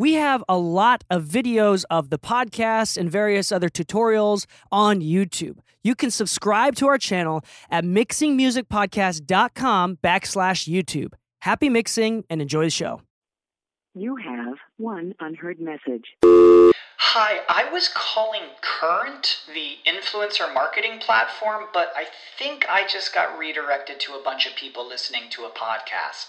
We have a lot of videos of the podcast and various other tutorials on YouTube. You can subscribe to our channel at mixingmusicpodcast.com/YouTube. Happy mixing and enjoy the show. You have one unheard message. Hi, I was calling Current, the influencer marketing platform, but I think I just got redirected to a bunch of people listening to a podcast.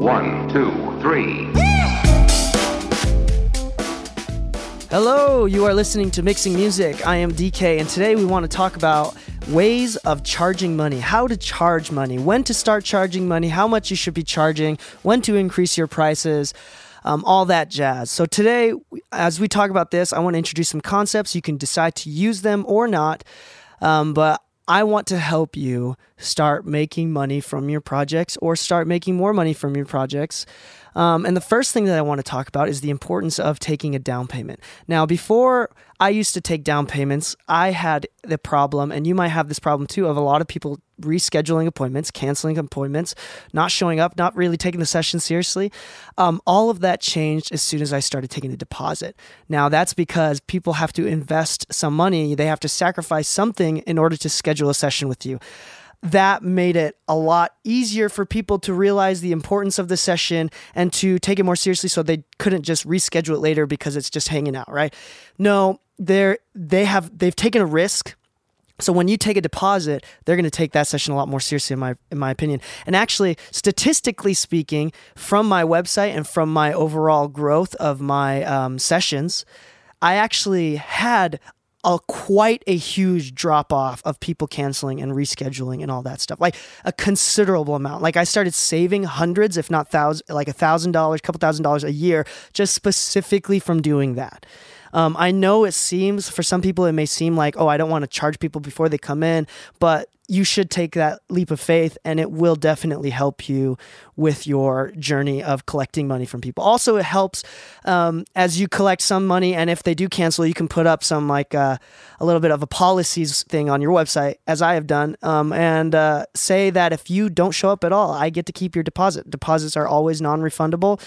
One, two, three. Hello, you are listening to Mixing Music. I am DK, and today we want to talk about ways of charging money, how to charge money, when to start charging money, how much you should be charging, when to increase your prices, all that jazz. So today, as we talk about this, I want to introduce some concepts. You can decide to use them or not, but I want to help you start making money from your projects or start making more money from your projects. And the first thing that I want to talk about is the importance of taking a down payment. Now, before I used to take down payments, I had the problem, and you might have this problem too, of a lot of people rescheduling appointments, canceling appointments, not showing up, not really taking the session seriously. All of that changed as soon as I started taking a deposit. Now, that's because people have to invest some money. They have to sacrifice something in order to schedule a session with you. That made it a lot easier for people to realize the importance of the session and to take it more seriously, so they couldn't just reschedule it later because it's just hanging out, right? No, they've taken a risk. So when you take a deposit, they're going to take that session a lot more seriously, in my opinion. And actually, statistically speaking, from my website and from my overall growth of my sessions, I actually had quite a huge drop off of people canceling and rescheduling and all that stuff, like a considerable amount. Like I started saving hundreds, if not thousands, like $1,000, couple $1,000 a year, just specifically from doing that. I know it seems, for some people, it may seem like, oh, I don't want to charge people before they come in, but you should take that leap of faith, and it will definitely help you with your journey of collecting money from people. Also, it helps as you collect some money, and if they do cancel, you can put up some a little bit of a policies thing on your website, as I have done, and say that if you don't show up at all, I get to keep your deposit. Deposits are always non-refundable,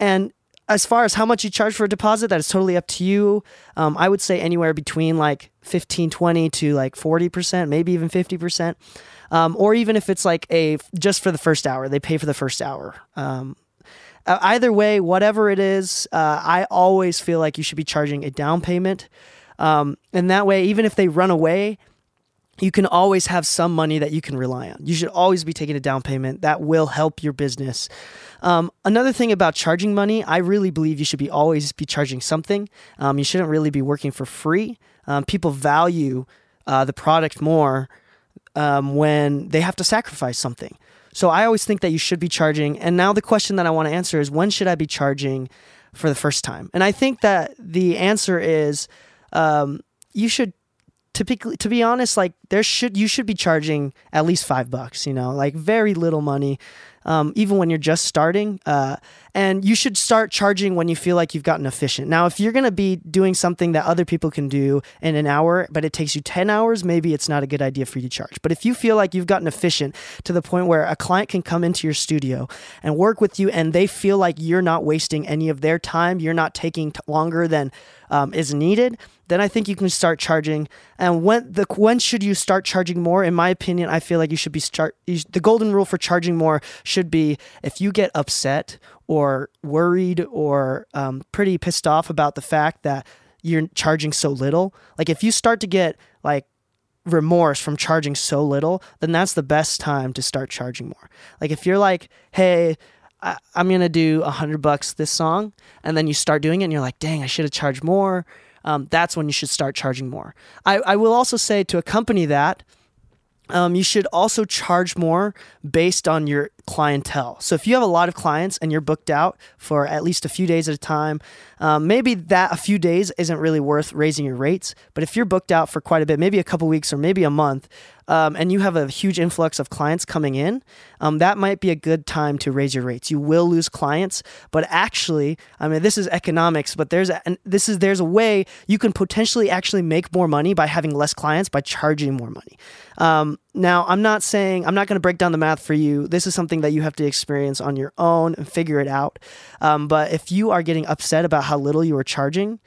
and as far as how much you charge for a deposit, that is totally up to you. I would say anywhere between 15, 20 to 40%, maybe even 50%. Or even if it's just for the first hour, they pay for the first hour. Either way, whatever it is, I always feel like you should be charging a down payment. And that way, even if they run away, you can always have some money that you can rely on. You should always be taking a down payment. That will help your business. Another thing about charging money, I really believe you should always be charging something. You shouldn't really be working for free. People value the product more when they have to sacrifice something. So I always think that you should be charging. And now the question that I want to answer is, when should I be charging for the first time? And I think that the answer is you should. Typically, to be honest, you should be charging at least $5, very little money. even when you're just starting. And you should start charging when you feel like you've gotten efficient. Now, if you're going to be doing something that other people can do in an hour, but it takes you 10 hours, maybe it's not a good idea for you to charge. But if you feel like you've gotten efficient to the point where a client can come into your studio and work with you and they feel like you're not wasting any of their time, you're not taking longer than is needed, then I think you can start charging. And when should you start charging more? In my opinion, I feel like you should be the golden rule for charging more should be if you get upset or worried or pretty pissed off about the fact that you're charging so little. Like if you start to get like remorse from charging so little, then that's the best time to start charging more. Like if you're like, hey, I'm going to do $100 this song, and then you start doing it and you're like, dang, I should have charged more. That's when you should start charging more. I will also say to accompany that, you should also charge more based on your clientele. So if you have a lot of clients and you're booked out for at least a few days at a time, maybe that a few days isn't really worth raising your rates. But if you're booked out for quite a bit, maybe a couple weeks or maybe a month, and you have a huge influx of clients coming in, that might be a good time to raise your rates. You will lose clients, but actually, I mean, this is economics, but there's a way you can potentially actually make more money by having less clients by charging more money. Now, I'm not going to break down the math for you. This is something that you have to experience on your own and figure it out. But if you are getting upset about how little you are charging,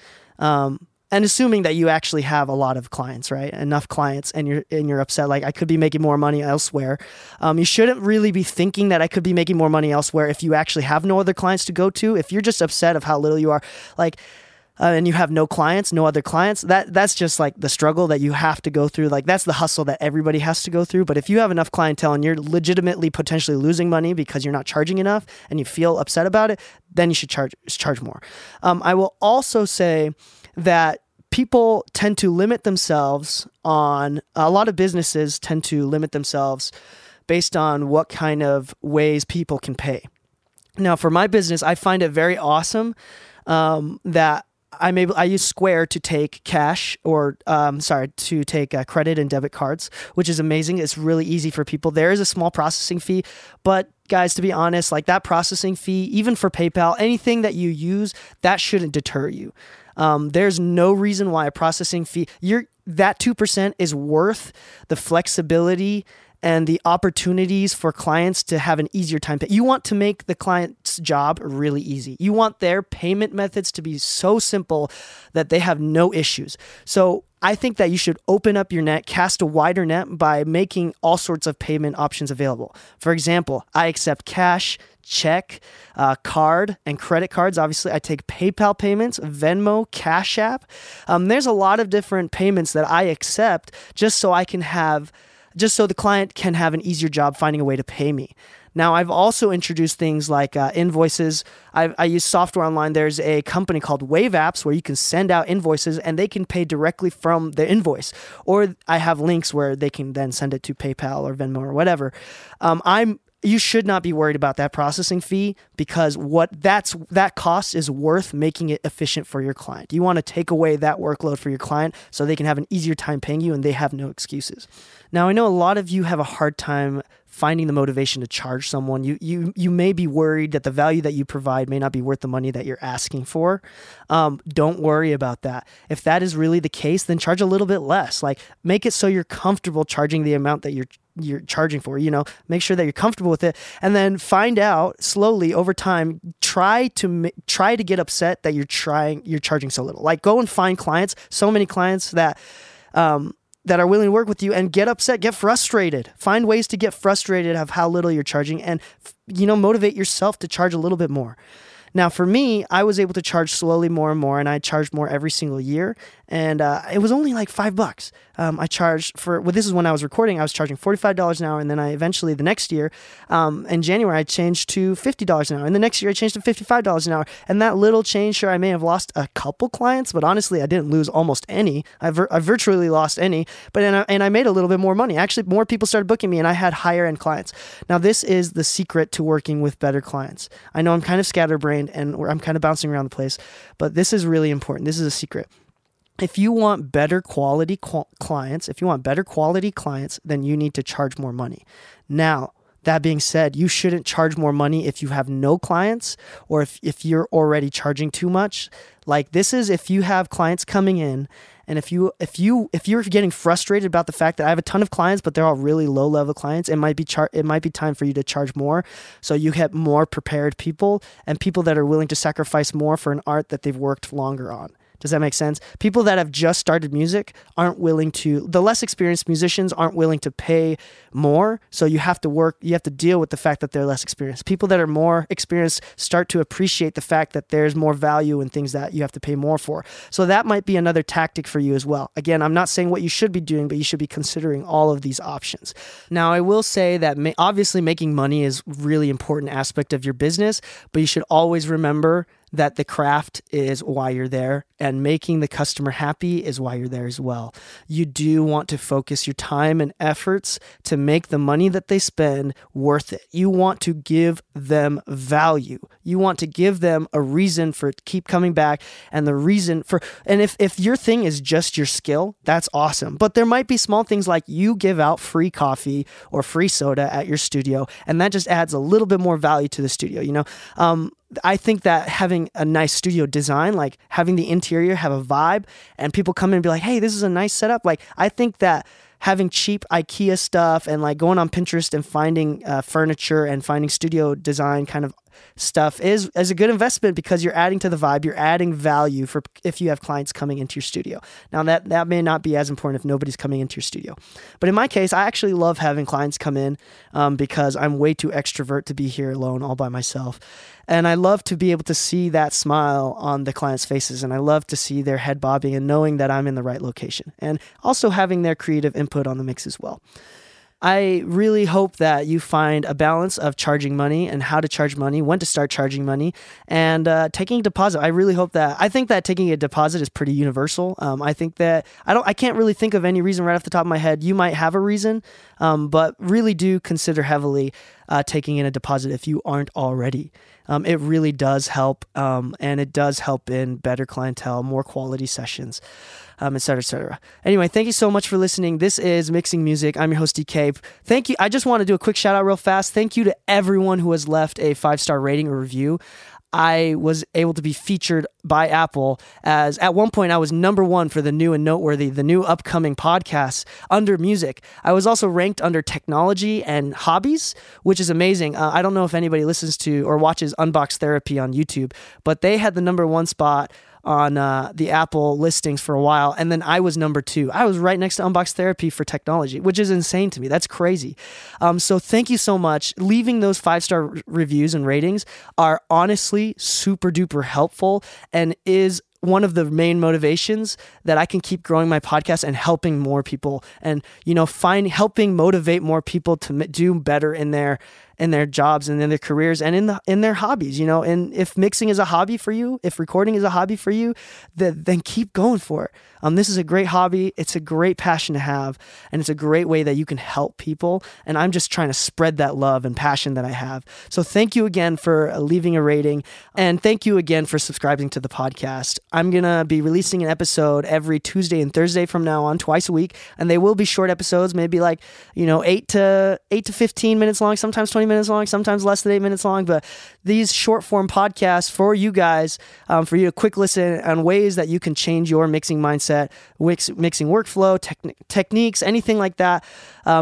and assuming that you actually have a lot of clients, right? Enough clients, and you're upset, like, I could be making more money elsewhere. You shouldn't really be thinking that I could be making more money elsewhere if you actually have no other clients to go to. If you're just upset of how little you are, like, and you have no other clients, that's just like the struggle that you have to go through. Like, that's the hustle that everybody has to go through. But if you have enough clientele and you're legitimately potentially losing money because you're not charging enough and you feel upset about it, then you should charge more. I will also say that people tend to limit themselves on, a lot of businesses tend to limit themselves based on what kind of ways people can pay. Now, for my business, I find it very awesome that I use Square to take cash to take credit and debit cards, which is amazing. It's really easy for people. There is a small processing fee, but guys, to be honest, like that processing fee, even for PayPal, anything that you use, that shouldn't deter you. There's no reason why a processing fee, that 2% is worth the flexibility and the opportunities for clients to have an easier time. You want to make the client's job really easy. You want their payment methods to be so simple that they have no issues. So I think that you should open up your net, cast a wider net by making all sorts of payment options available. For example, I accept cash, check, card, and credit cards. Obviously, I take PayPal payments, Venmo, Cash App. There's a lot of different payments that I accept just so the client can have an easier job finding a way to pay me. Now, I've also introduced things like invoices. I use software online. There's a company called Wave Apps where you can send out invoices and they can pay directly from the invoice. Or I have links where they can then send it to PayPal or Venmo or whatever. You should not be worried about that processing fee because that cost is worth making it efficient for your client. You want to take away that workload for your client so they can have an easier time paying you and they have no excuses. Now, I know a lot of you have a hard time finding the motivation to charge someone. You may be worried that the value that you provide may not be worth the money that you're asking for. Don't worry about that. If that is really the case, then charge a little bit less. Like, make it so you're comfortable charging the amount that you're charging for, make sure that you're comfortable with it, and then find out slowly over time. Try to get upset that you're charging so little. Like, go and find clients, so many clients that are willing to work with you, and get upset, get frustrated, find ways to get frustrated of how little you're charging, and motivate yourself to charge a little bit more. Now, for me, I was able to charge slowly more and more, and I charged more every single year. And it was only like $5. I charged this is when I was recording, I was charging $45 an hour. And then I eventually, the next year, in January, I changed to $50 an hour. And the next year, I changed to $55 an hour. And that little change, sure, I may have lost a couple clients, but honestly, I didn't lose almost any. I virtually lost any, and I made a little bit more money. Actually, more people started booking me, and I had higher end clients. Now, this is the secret to working with better clients. I know I'm kind of scatterbrained, and I'm kind of bouncing around the place, but this is really important. This is a secret. If you want better quality clients, then you need to charge more money. Now, That being said, you shouldn't charge more money if you have no clients or if you're already charging too much. Like, this is if you have clients coming in and if you're getting frustrated about the fact that I have a ton of clients, but they're all really low level clients, it might be time for you to charge more. So you get more prepared people and people that are willing to sacrifice more for an art that they've worked longer on. Does that make sense? People that have just started music aren't willing to, the less experienced musicians aren't willing to pay more. So you have to deal with the fact that they're less experienced. People that are more experienced start to appreciate the fact that there's more value in things that you have to pay more for. So that might be another tactic for you as well. Again, I'm not saying what you should be doing, but you should be considering all of these options. Now, I will say that obviously making money is a really important aspect of your business, but you should always remember that the craft is why you're there, and making the customer happy is why you're there as well. You do want to focus your time and efforts to make the money that they spend worth it. You want to give them value. You want to give them a reason for it to keep coming back, and the reason for, and if your thing is just your skill, that's awesome. But there might be small things like you give out free coffee or free soda at your studio, and that just adds a little bit more value to the studio, you know? I think that having a nice studio design, like having the interior have a vibe and people come in and be like, hey, this is a nice setup. Like, I think that having cheap IKEA stuff and like going on Pinterest and finding furniture and finding studio design kind of stuff is a good investment, because you're adding to the vibe, you're adding value for if you have clients coming into your studio. Now that may not be as important if nobody's coming into your studio. But in my case, I actually love having clients come in because I'm way too extrovert to be here alone all by myself. And I love to be able to see that smile on the clients' faces, and I love to see their head bobbing and knowing that I'm in the right location, and also having their creative input on the mix as well. I really hope that you find a balance of charging money and how to charge money, when to start charging money, and taking a deposit. I think that taking a deposit is pretty universal. I can't really think of any reason right off the top of my head. You might have a reason, but really do consider heavily taking in a deposit if you aren't already. It really does help, and it does help in better clientele, more quality sessions, et cetera, et cetera. Anyway, thank you so much for listening. This is Mixing Music. I'm your host, DK. Thank you. I just want to do a quick shout out real fast. Thank you to everyone who has left a 5-star rating or review. I was able to be featured by Apple as, at one point, I was #1 for the new and noteworthy, the new upcoming podcasts under music. I was also ranked under technology and hobbies, which is amazing. I don't know if anybody listens to or watches Unbox Therapy on YouTube, but they had the #1 spot on the Apple listings for a while, and then I was #2. I was right next to Unbox Therapy for technology, which is insane to me. That's crazy. So thank you so much. Leaving those 5-star reviews and ratings are honestly super duper helpful, and is one of the main motivations that I can keep growing my podcast and helping more people, and helping motivate more people to do better in their jobs and in their careers and in their hobbies, and if mixing is a hobby for you, if recording is a hobby for you, then keep going for it. This is a great hobby. It's a great passion to have, and it's a great way that you can help people. And I'm just trying to spread that love and passion that I have. So thank you again for leaving a rating, and thank you again for subscribing to the podcast. I'm going to be releasing an episode every Tuesday and Thursday from now on, twice a week. And they will be short episodes, maybe 8 to 15 minutes long, sometimes 20 minutes long, sometimes less than 8 minutes long. But these short form podcasts for you guys, for you to quick listen on ways that you can change your mixing mindset, mixing workflow, techniques, anything like that.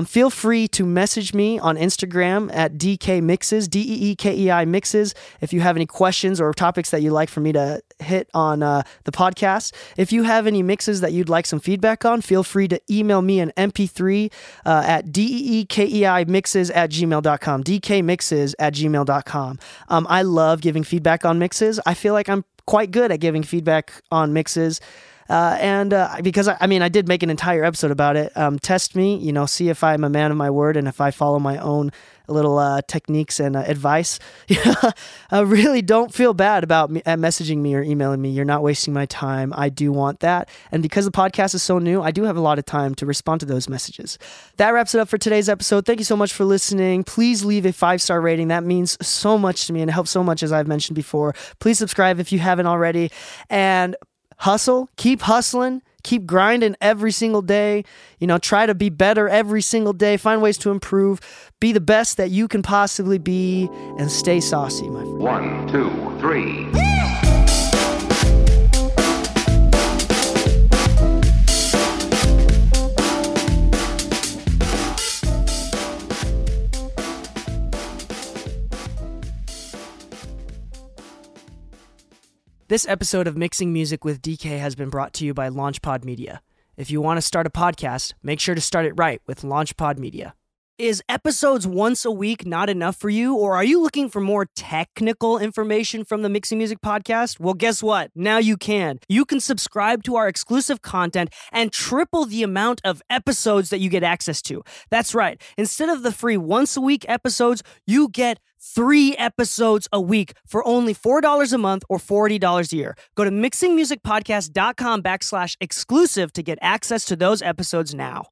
Feel free to message me on Instagram at DK Mixes, DEEKEI Mixes, if you have any questions or topics that you'd like for me to hit on the podcast. If you have any mixes that you'd like some feedback on, feel free to email me an mp3 at deekeimixes@gmail.com, dkmixes@gmail.com. I love giving feedback on mixes. I feel like I'm quite good at giving feedback on mixes. Because I did make an entire episode about it. Test me, see if I'm a man of my word and if I follow my own little techniques and advice. Really don't feel bad about messaging me or emailing me. You're not wasting my time. I do want that. And because the podcast is so new, I do have a lot of time to respond to those messages. That wraps it up for today's episode. Thank you so much for listening. Please leave a 5-star rating. That means so much to me and helps so much, as I've mentioned before. Please subscribe if you haven't already. And hustle, keep hustling, Keep grinding every single day. You know, try to be better every single day. Find ways to improve. Be the best that you can possibly be and stay saucy, my friend. 1, 2, 3. Yeah! This episode of Mixing Music with DK has been brought to you by LaunchPod Media. If you want to start a podcast, make sure to start it right with LaunchPod Media. Is episodes once a week not enough for you, or are you looking for more technical information from the Mixing Music podcast? Well, guess what? Now you can. You can subscribe to our exclusive content and triple the amount of episodes that you get access to. That's right. Instead of the free once-a-week episodes, you get 3 episodes a week for only $4 a month or $40 a year. Go to mixingmusicpodcast.com/exclusive to get access to those episodes now.